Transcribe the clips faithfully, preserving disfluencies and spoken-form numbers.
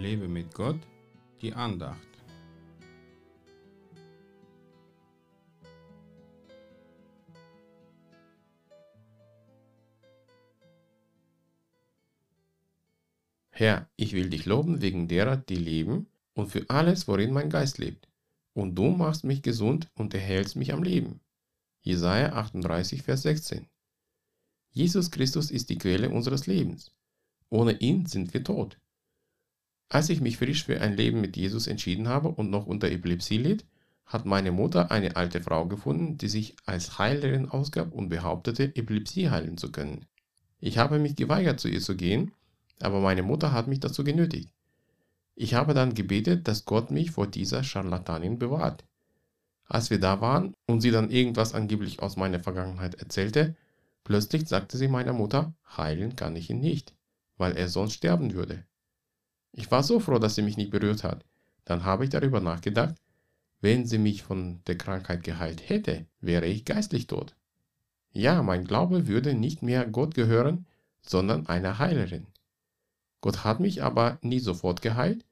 Lebe mit Gott, die Andacht. Herr, ich will dich loben wegen derer, die leben, und für alles, worin mein Geist lebt. Und du machst mich gesund und erhältst mich am Leben. Jesaja achtunddreißig, Vers sechzehn. Jesus Christus ist die Quelle unseres Lebens. Ohne ihn sind wir tot. Als ich mich frisch für ein Leben mit Jesus entschieden habe und noch unter Epilepsie litt, hat meine Mutter eine alte Frau gefunden, die sich als Heilerin ausgab und behauptete, Epilepsie heilen zu können. Ich habe mich geweigert, zu ihr zu gehen, aber meine Mutter hat mich dazu genötigt. Ich habe dann gebetet, dass Gott mich vor dieser Scharlatanin bewahrt. Als wir da waren und sie dann irgendwas angeblich aus meiner Vergangenheit erzählte, plötzlich sagte sie meiner Mutter, heilen kann ich ihn nicht, weil er sonst sterben würde. Ich war so froh, dass sie mich nicht berührt hat. Dann habe ich darüber nachgedacht, wenn sie mich von der Krankheit geheilt hätte, wäre ich geistlich tot. Ja, mein Glaube würde nicht mehr Gott gehören, sondern einer Heilerin. Gott hat mich aber nie sofort geheilt,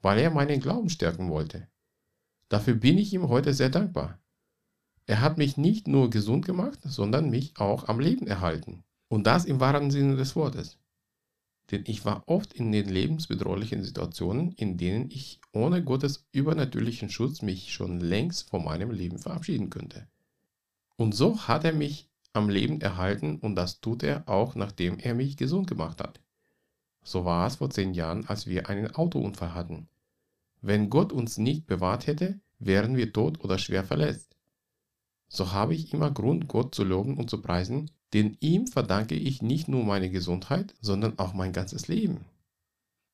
weil er meinen Glauben stärken wollte. Dafür bin ich ihm heute sehr dankbar. Er hat mich nicht nur gesund gemacht, sondern mich auch am Leben erhalten. Und das im wahren Sinne des Wortes. Denn ich war oft in den lebensbedrohlichen Situationen, in denen ich ohne Gottes übernatürlichen Schutz mich schon längst von meinem Leben verabschieden könnte. Und so hat er mich am Leben erhalten und das tut er auch, nachdem er mich gesund gemacht hat. So war es vor zehn Jahren, als wir einen Autounfall hatten. Wenn Gott uns nicht bewahrt hätte, wären wir tot oder schwer verletzt. So habe ich immer Grund, Gott zu loben und zu preisen, denn ihm verdanke ich nicht nur meine Gesundheit, sondern auch mein ganzes Leben.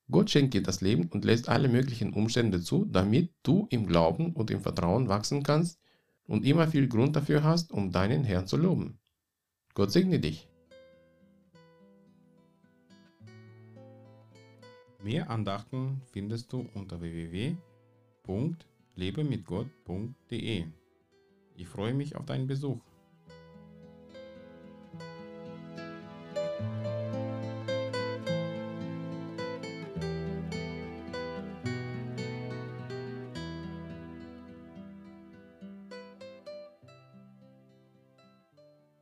Gott schenkt dir das Leben und lässt alle möglichen Umstände zu, damit du im Glauben und im Vertrauen wachsen kannst und immer viel Grund dafür hast, um deinen Herrn zu loben. Gott segne dich. Mehr Andachten findest du unter w w w punkt lebe mit gott punkt de. Ich freue mich auf deinen Besuch.